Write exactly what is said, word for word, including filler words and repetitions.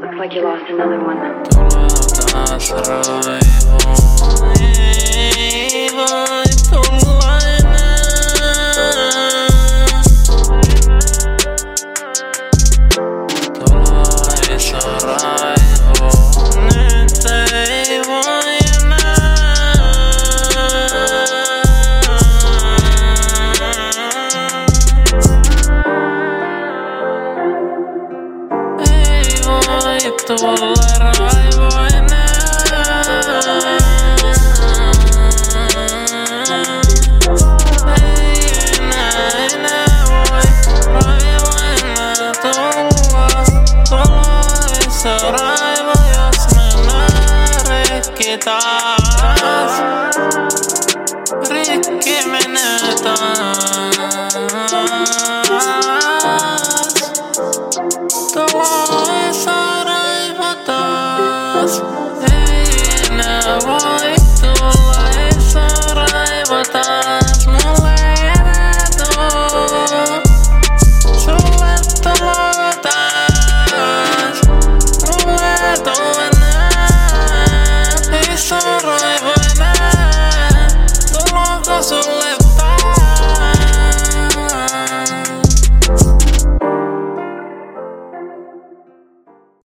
Looks like you lost another one. The